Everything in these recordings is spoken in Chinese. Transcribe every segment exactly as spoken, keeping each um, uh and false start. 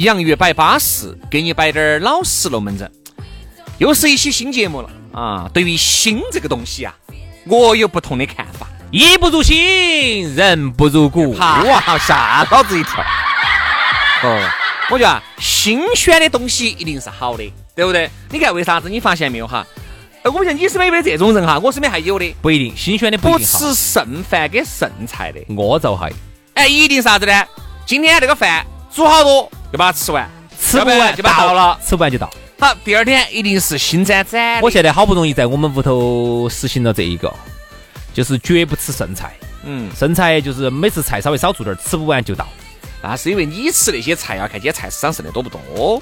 洋芋摆巴士，给你摆点老式龙门阵，又是一期新节目了啊！对于新这个东西啊，我有不同的看法。衣不如新，人不如故。哇，吓老子一跳！哦，我觉得新鲜的东西一定是好的，对不对？你看为啥子？你发现没有哈？呃，我觉得你身边有这种人哈，我身边还有的。不一定，新鲜的不一定好。不吃剩饭跟剩菜的，我就还。哎，一定啥子呢？今天这个饭煮好多。就把它吃完，吃不完就把它倒了，吃不完就倒。好，第二天一定是新沾沾。我现在好不容易在我们屋头实行了这一个，就是绝不吃剩菜。嗯，剩菜就是每次菜稍微少做点，吃不完就倒。那是因为你吃那些菜要看今天菜市场剩的多不多，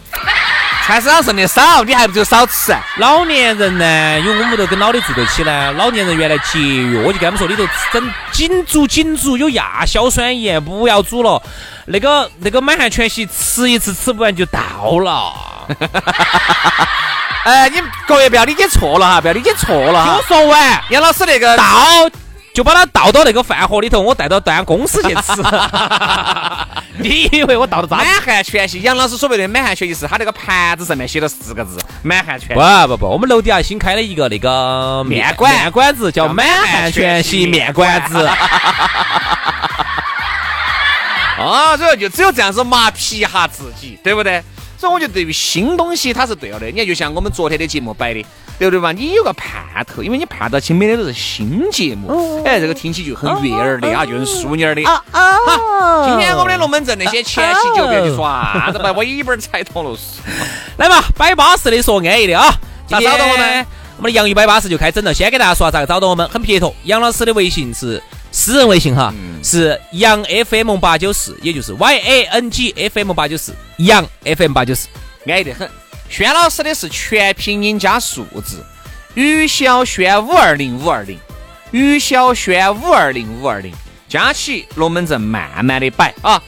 菜市场剩的少，你还不就少吃？老年人呢，因为我们屋头跟老的住得起呢，老年人原来节约，我就跟他们说，里头整紧煮紧煮，有亚硝酸盐，不要煮了。那个那个满汉全席吃一次吃不完就倒了，哎，你各位不要理解错了哈，不要理解错了哈。我说完，杨老师那个倒，就把它倒到那个饭盒里头，我带到端公司去吃。你以为我倒到咋？满汉全席，杨老师所谓的满汉全席是他那个盘子上面写了四个字，满汉全席。不不不，我们楼底下新开了一个那个面馆，面馆子叫满汉全席面馆子。啊，所以就只有这样子麻痹哈自己，对不对？所以我觉得对于新东西它是对的。你看，就像我们昨天的节目摆的，对不对嘛？你有个盼头，因为你盼到前面的都是新节目，哦、哎，这个听起就很悦耳的啊，就很淑女的。啊、哦哦、今天我们的龙门阵那些前期就不要去耍，这把我一本踩通了。来嘛，摆巴适的说安逸的啊！咋找到我们？我们的洋芋摆巴适就开整了，先给大家说咋找到我们，很撇脱。杨老师的微信是。私人微信哈、嗯、是 Y A N G F M 八九四， 也就是 Y A N G F M 八九四， Y A N G F M 八九四， 安逸得很。轩老师的是全拼音加数字，于小轩五二零五二零，于小轩五二零五二零，加起龙门阵慢慢的摆啊。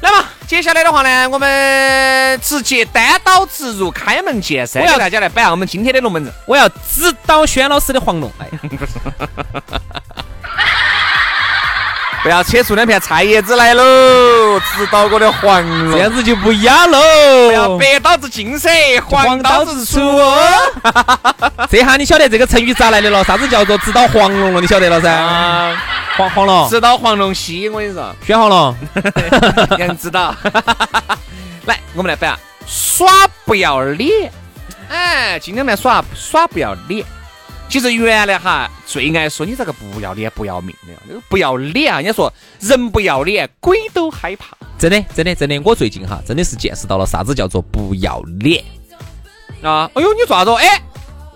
来吧，接下来的话呢，我们直接单刀直入，开门见山，我要大家来摆我们今天的龙门阵。我要指导轩老师的黄龙，哎呀不要切出那片菜叶子来喽，指导我的黄龙，这样子就不一样喽。不要白刀子进噻，黄刀子出。这下你晓得这个成语咋来的了？啥子叫做指导黄龙了？你晓得了噻？啊，黄黄龙，指导黄龙溪，我跟你说，选好了，杨指导。来，我们来摆啊，耍不要脸。哎，今天来耍耍不要脸。其实原来哈最爱说你这个不要脸不要命的，不要脸啊！人家说人不要脸，鬼都害怕。真的，真的，真的，我最近哈真的是见识到了啥子叫做不要脸啊！哎呦，你抓着哎，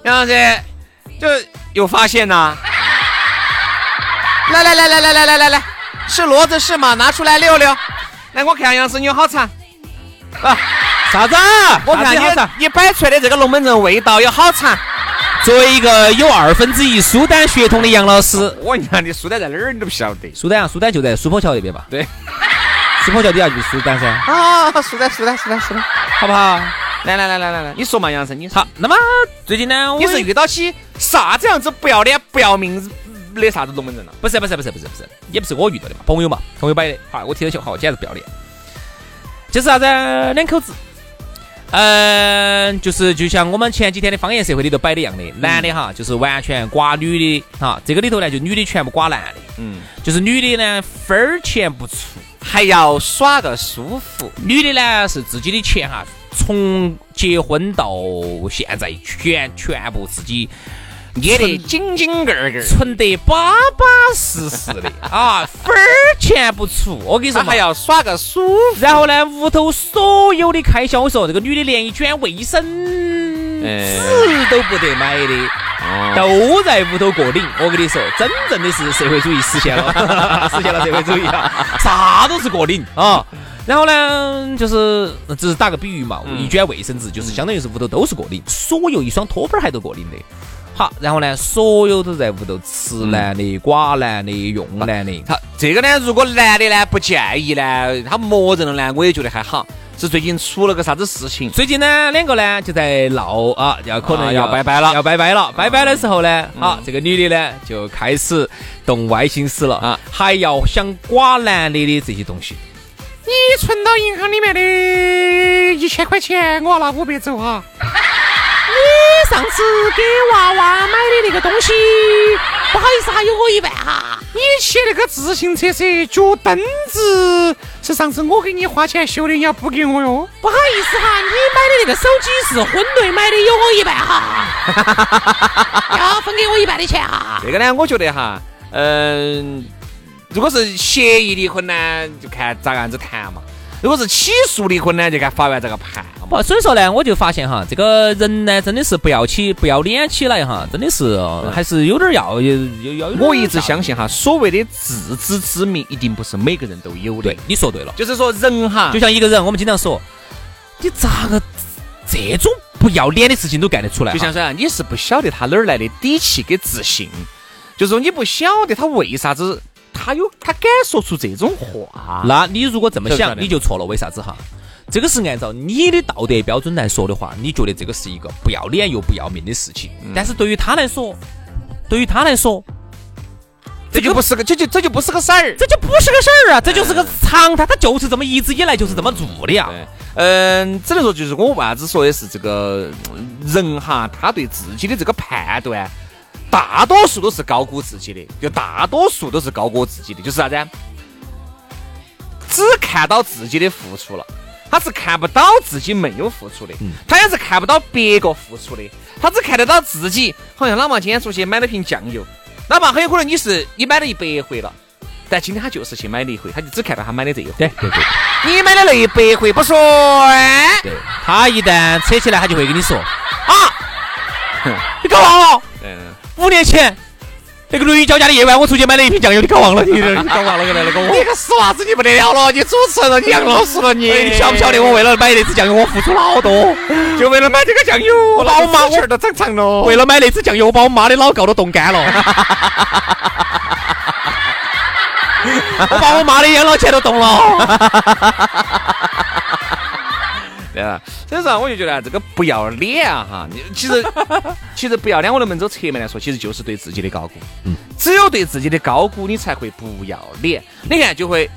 杨老师就有发现呐、啊！来来来来来来来来来，是骡子是马，拿出来溜溜。来，我看杨老师你有好长啊！啥子？我看你你摆出来的这个龙门阵味道有好长。作为一个有二分之一苏丹血统的杨老师，我讲你苏丹在哪儿你都不晓得。苏丹啊，苏丹就在苏坡桥那边吧？对，苏坡桥底下就是苏丹噻。啊，苏丹，苏丹，苏丹，苏丹，好不好？来来来来来来，你说嘛，杨生，你好。那么最近呢，你是遇到起啥这样子不要脸不要命的啥子龙门阵了？不是不是不是不是不是，也不是我遇到的嘛，朋友嘛，朋友摆的。好，我听得起，好，简直不要脸。就是啥子两口子。嗯，就是就像我们前几天的方言社会里头摆的样的，男的哈就是完全刮女的哈，这个里头呢就女的全部刮男的，嗯，就是女的呢分钱不出，还要耍个舒服。女的呢是自己的钱哈，从结婚到现在全全部自己捏得紧紧个个，存得巴巴实实的啊，分儿钱不出。我跟你说，还要耍个舒服。然后呢，屋头所有的开销，我说这个女的连一卷卫生纸都不得买的。都在屋头过领，我跟你说，真正的是社会主义实现了，实现了社会主义啊，啥都是过领啊。然后呢，就是这是打个比喻嘛，嗯、一卷卫生纸就是相当于是屋头都是过领，所有一双拖板还都过领的。好，然后呢，所有都在屋头吃男的、刮男的、用男的。好，这个呢，如果男的呢不介意呢，他默认了呢，我也觉得还好。是最近出了个啥子事情？最近呢，两个呢就在闹啊，要可能 要,、啊、要拜拜了，要拜拜了。拜拜的时候呢，嗯、啊，这个女的呢就开始动歪心思了啊，还要想刮男的的这些东西。你存到银行里面的一千块钱，我拿五百走啊。你上次给娃娃买的那个东西，不好意思，还有我一万哈。你骑那个自行车车脚蹬子，是上次我给你花钱修的，你要补给我哟。不好意思哈，你买的那个手机是混队买的，有我一万哈，要分给我一万的钱哈。这个呢，我觉得哈，嗯、呃，如果是协议离婚呢，就看咋样子谈嘛。如果是起诉离婚呢，就看法院这个判。不，所以说呢，我就发现哈，这个人呢，真的是不要起不要脸起来哈，真的是还是有点要要。我一直相信哈，所谓的自知之明，一定不是每个人都有的。对，你说对了，就是说人哈，就像一个人，我们经常说，你咋个这种不要脸的事情都干得出来？就像说，你是不晓得他哪儿来的底气跟自信，就是说你不晓得他为啥子。他有他敢说出这种话，那你如果这么想，你就错了。为啥子哈？这个是按照你的道德标准来说的话，你觉得这个是一个不要脸又不要命的事情。嗯、但是对于他来说，对于他来说，这就不是个，这就这就不是个事儿，这就不是个事儿啊，这就是个常态，嗯、他就是这么一直以来就是这么做的呀。嗯，呃、只能说就是我为啥子说的是这个人哈，他对自己的这个判断。大多数都是高估自己的，就大多数都是高估自己的，就是啥子？只看到自己的付出了，他是看不到自己没有付出的，嗯、他也是看不到别个付出的，他只看得到自己。好像老妈今天出去买了瓶酱油，老妈很有可能你是你买了一百回了，但今天他就是去买了一回，他就只看到他买的这一回。对对对，你买了那一百回不说，哎，对，他一旦扯起来，他就会跟你说啊，你搞忘了。嗯五年前那个《驴交加的夜晚》，我出去买了一瓶酱油，你搞忘了，你搞忘了，那个你个死娃子，你不得了了，你主持人了，你养老鼠了，你你晓不晓得我为了买那次酱油，我付出了好多，就为了买这个酱油，我把我妈我都长长了，为了买那次酱油，我把我妈的老窖都冻干了，我把我妈的养老钱都冻了。对啊，所以说我就觉得这个不要脸啊哈，其实其实不要脸，我们走侧面来说，其实就是对自己的高估。嗯，只有对自己的高估，你才会不要脸。你看就会，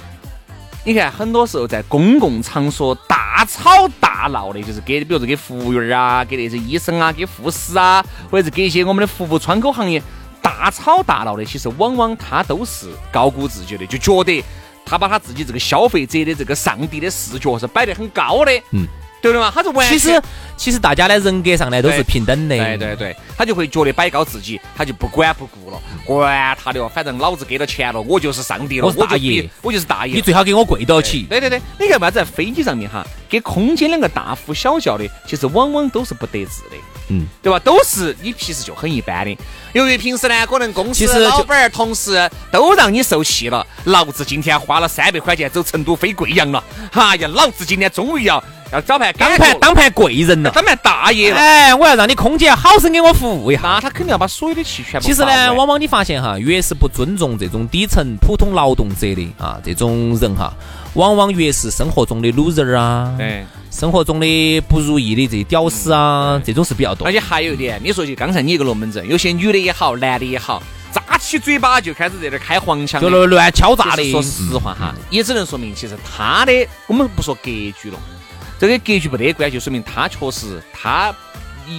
你看很多时候在公共场所大吵大闹的，就是给比如说给服务员啊，给那些医生啊，给护士啊，或者是给一些我们的服务窗口行业大吵大闹的，其实往往他都是高估自己的，就觉得他把他自己这个消费者的这个上帝的视角是摆得很高的。嗯。对了嘛，他是完全其实其实大家的人格上来都是平等的，对对对，他就会觉得摆高自己，他就不管不顾了，管他的，反正老子给了钱了，我就是上帝了，我是大爷，我就是大爷，你最好给我跪到起。对对对，你看嘛，在飞机上面哈，给空间两个大呼小叫的，其实往往都是不得志的，嗯，对吧？都是你平时就很一般的，由于平时呢，可能公司老板、同事都让你受气了，老子今天花了三百块钱走成都飞贵阳了，哈呀，老子今天终于要。要招牌当盘当盘贵人了，当盘大爷了。哎，我要让你空姐好生给我服务一下。那他肯定要把所有的气全部。其实呢，往往你发现哈，越是不尊重这种底层普通劳动者的啊，这种人哈，往往越是生活中的 loser 啊，对，生活中的不如意的这些屌丝啊，嗯、这种是比较多。而且还有一点，你说起刚才你一个龙门阵，有些女的也好，男的也好，扎起嘴巴就开始在这开黄腔，就乱敲诈的。说实话哈，嗯、也只能说明其实他的，我们不说格局了。这个格局不得关，就说明他确实他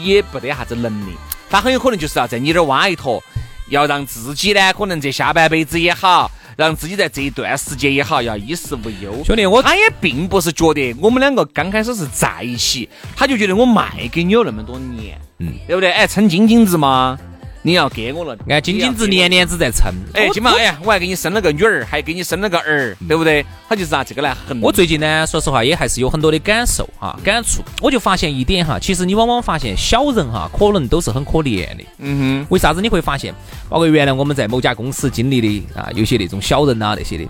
也不得啥子能力，他很有可能就是啊，在你这挖一坨，要让自己呢，可能这下半辈子也好，让自己在这一段时间也好要衣食无忧。兄弟，我他也并不是觉得我们两个刚开始是在一起，他就觉得我卖给你有那么多年，嗯，对不对？哎，称斤斤子嘛，你要给我了，哎，斤斤子年年子在称。哎，今嘛，哎呀，我还给你生了个女儿，还给你生了个儿，对不对？他就是啊，这个来很。我最近呢，说实话也还是有很多的感受哈，感触。我就发现一点哈，其实你往往发现小人哈，可能都是很可怜的。嗯哼。为啥子你会发现？包括原来我们在某家公司经历的啊，有些那种小人啊那些的，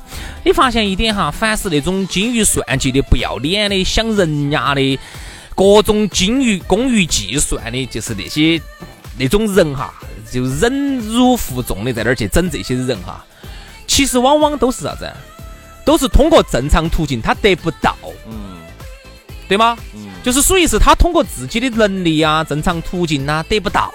你发现一点哈，凡是那种精于算计的、不要脸的、想人家的。各种精于工于计算的，就是那些那种人哈，就忍辱负重的在那儿去整这些人哈，其实往往都是啥子？都是通过正常途径他得不到，嗯，对吗？嗯，就是属于是他通过自己的能力啊、正常途径啊得不到，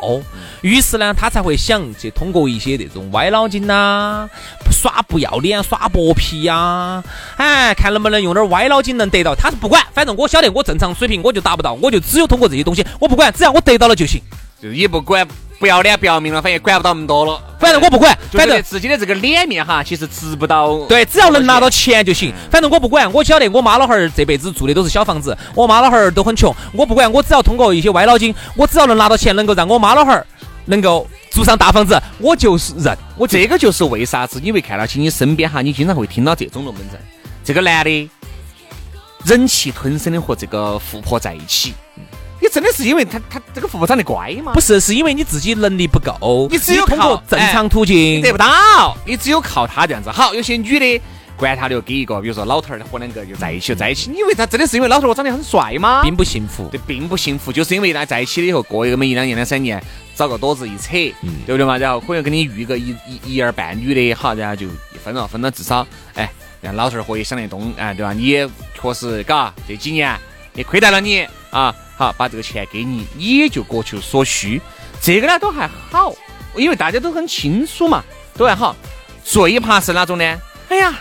于是呢，他才会想去通过一些那种歪脑筋呐、耍不要脸、耍薄皮呀、啊，哎，看能不能用点歪脑筋能得到。他是不管，反正我晓得我正常水平我就达不到，我就只有通过这些东西，我不管，只要我得到了就行。就也不管不要脸不要命了，反正管不到那么多了。反正我不管，反正自己的这个脸面哈，其实值不到。对，只要能拿到钱就行。反正我不管，我晓得我妈老汉儿这辈子住的都是小房子，我妈老汉儿都很穷，我不管，我只要通过一些歪脑筋，我只要能拿到钱，能够让我妈老汉儿。能够住上大房子，我就是人。我这个就是为啥子，因为看到起你身边哈，你经常会听到这种龙门阵。这个男的忍气吞声的和这个富婆在一起，你真的是因为他他这个富婆长得乖吗？不是，是因为你自己能力不够，你只有通过正常途径得不到，你只有靠他这样子。好，有些女的。管他就给一个，比如说老头儿和两个就在一起，就在一起。你以为他真的是因为老头儿长得很帅吗？并不幸福，对，并不幸福，就是因为他在一起了以后，过一个一两年、两三年，找个朵子一扯，嗯，对不对嘛？然后可能跟你遇个一一一儿半女的，好，然后就分了，分了至少，哎，让老头儿活也想得通，哎，对吧？你也确实，嘎，这几年也亏待了你啊，好，把这个钱给你，你也就各求所需。这个呢都还好，因为大家都很清楚嘛，都还好。最怕是哪种呢？哎呀！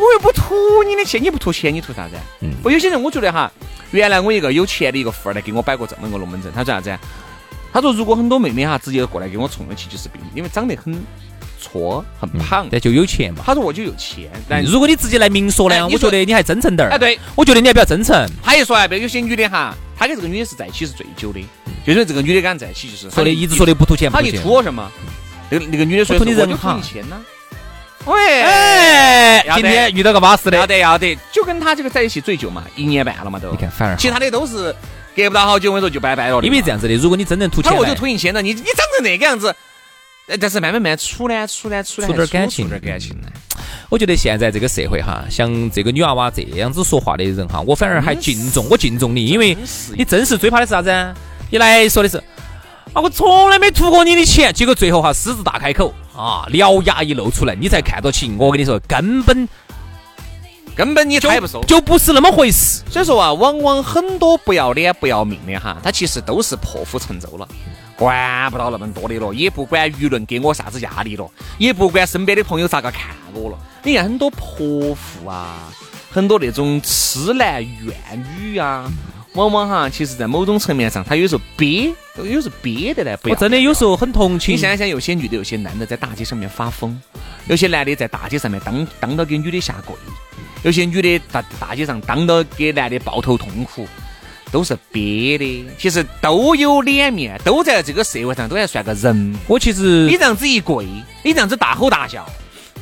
我又不图你的钱，你不图钱，你图啥子？嗯，我有些人我觉得哈，原来我一个有钱的一个富二代给我摆过这么一个龙门阵，他说啥子？他说如果很多妹妹哈直接过来给我冲了起就是病，因为长得很矬很胖，嗯，但就有钱嘛。他说我就有钱，但，嗯，如果你直接来明说呢，哎，我觉得你还真诚点儿。哎，对，我觉得你还比较真诚。他也说啊，有些女的哈，他跟这个女的是在一起是最久的，就是这个女的跟他在一起就是说的一直说的不图钱，他你图我什么？那个那个女的说我图你人好，我就图你钱呢。喂，哎，今天遇到个巴适的，要得要得，就跟他这个在一起最久嘛，一年半了嘛都。你看，反而其他的都是给不到好久，我说就拜拜了。因为这样子的，如果你真正图钱，我就图你钱了。你你长成那个样子，但是慢慢慢出呢出呢出呢，出点感情，出点感情呢。我觉得现在这个社会哈，像这个女娃娃这样子说话的人哈，我反而还敬重，我敬重你，因为你真是最怕的是啥子？一来说的是。啊，我从来没图过你的钱，结果最后哈狮子大开口啊，獠牙一露出来，你才看得清。我跟你说，根本根本你抬不收，就不是那么回事。所以说啊，往往很多不要脸不要命的哈，他其实都是破釜沉舟了，管不到那么多的了，也不管舆论给我啥子压力了，也不管身边的朋友咋个看我了。你看很多泼妇啊，很多那种痴男怨女啊。往往哈，其实在某种层面上，他有时候憋，有时候憋的来不要。我真的有时候很同情。你想想，有些女的，有些男的在大街上面发疯，有些男的在大街上面当当到给女的下跪，有些女的在大街上当到给男的抱头痛哭，都是憋的。其实都有脸面，都在这个社会上都还算个人。我其实你这样子一跪，你这样子大吼大笑。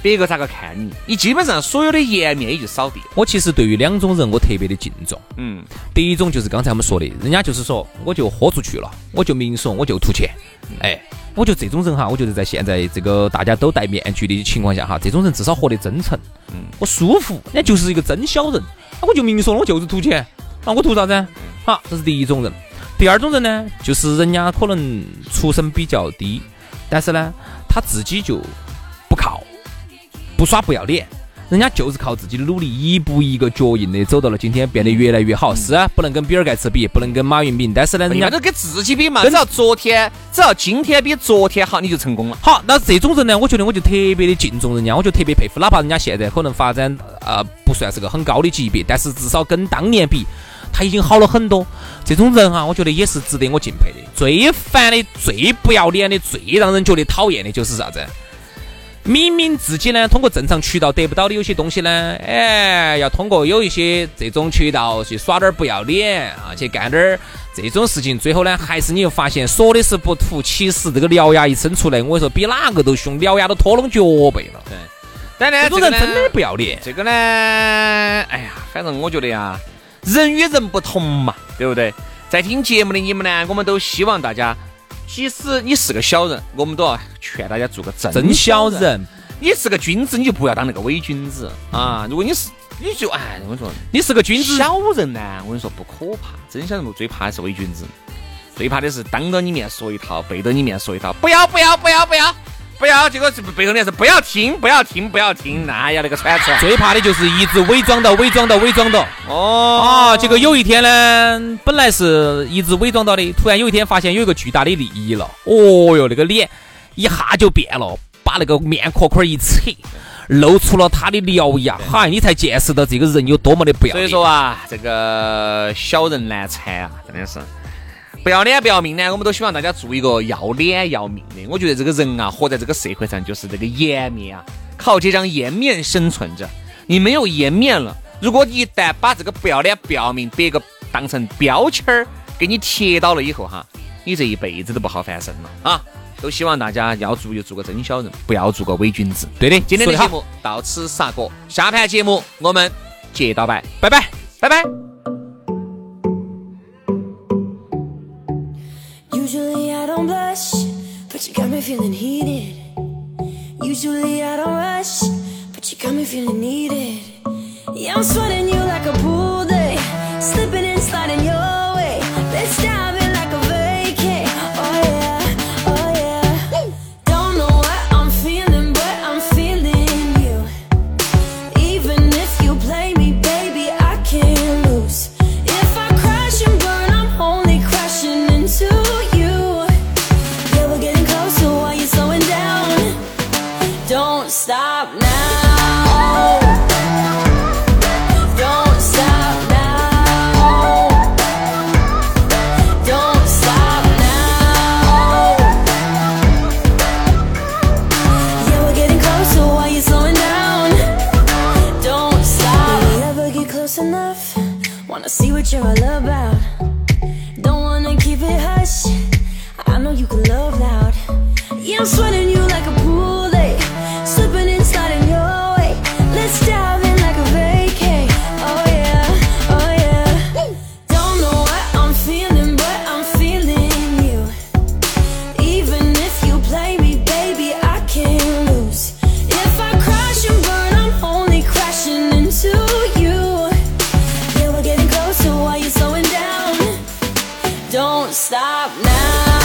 别个咋个看你，你基本上所有的颜面也就扫地。我其实对于两种人，我特别的敬重。嗯，第一种就是刚才我们说的，人家就是说，我就豁出去了，我就明说，我就图钱。哎，我觉得这种人哈，我觉得在现在这个大家都戴面具的情况下哈，这种人至少活得真诚。嗯，我舒服，人家就是一个真小人。我就明说了，我就是图钱，那我图啥子？好，这是第一种人。第二种人呢，就是人家可能出身比较低，但是呢，他自己就不靠。不耍不要脸，人家就是靠自己的努力，一步一个脚印的走到了今天，变得越来越好。是啊，不能跟比尔盖茨比，不能跟马云比，但是呢，人家都跟自己比嘛。只要昨天，只要今天比昨天好，你就成功了。好，那这种人呢，我觉得我就特别的敬重人家，我就特别佩服。哪怕人家现在可能发展呃不算是个很高的级别，但是至少跟当年比，他已经好了很多。这种人啊，我觉得也是值得我敬佩的。最烦的、最不要脸的、最让人觉得讨厌的就是啥子？明明自己呢通过正常渠道得不到的有些东西呢，哎，要通过有一些这种渠道去耍点不要脸啊，去干点这种事情，最后呢还是你又发现说的是不图，其实这个獠牙一伸出来，我说比哪个都凶，獠牙都拖拢脚背了。对，但呢这种人真的不要脸。这个呢，哎呀，反正我觉得呀，人与人不同嘛，对不对？在听节目的你们呢，我们都希望大家。即使你是个小人，我们都要劝大家做个真小人。你是个君子，你就不要当那个伪君子啊！如果你是，你就哎，我跟你说，你是个君子小人呢、啊，我跟你说不可怕，真小人最怕的是伪君子，最怕的是当着你面说一套，背着你面说一套，不要不要不要不要不要，结果背后面是不要听不要听不要听，那要那个揣测。最怕的就是一直伪装到伪装到伪装到哦啊！结果有一天呢，本来是一直伪装到的，突然有一天发现有一个巨大的利益了，哦哟，那个脸一下就变了，把那个面壳壳一扯，露出了他的獠牙，嗨，你才见识到这个人有多么的不要脸。所以说啊，这个小人难缠啊，真的是不要脸不要命呢，我们都希望大家做一个要脸要命的。我觉得这个人啊，活在这个社会上就是这个颜面啊，靠这张颜面生存着。你没有颜面了，如果一旦把这个不要脸不要命别个当成标签给你贴到了以后哈，你这一辈子都不好翻身了啊！都希望大家要做就做个真小人，不要做个伪君子。对的，今天的节目到此煞过，下盘节目我们接到拜，拜拜，拜拜。Usually I don't blush, but you got me feeling heated. Usually I don't rush, but you got me feeling needed. Yeah, I'm sweating you like a pool day, slipping and sliding your way. Let's dive in like a vacay. Oh yeah, oh yeah. Don't know what I'm feeling, but I'm feeling you. Even if you play me, baby, I can't lose. If I crash and burn, I'm only crashing into you.Stop now, don't stop now, don't stop now. Yeah, we're getting closer, why you slowing down? Don't stop. Will we ever get close enough? Wanna see what you're all about. Don't wanna keep it hush, I know you can love loud. Yeah, I'm sweating you like a pool day, slipping and sliding your way. Let's dive in like a vacay. Oh yeah, oh yeah. Don't know what I'm feeling, but I'm feeling you. Even if you play me, baby, I can't lose. If I crash and burn, I'm only crashing into you. Yeah, we're getting closer, why you slowing down? Don't stop now.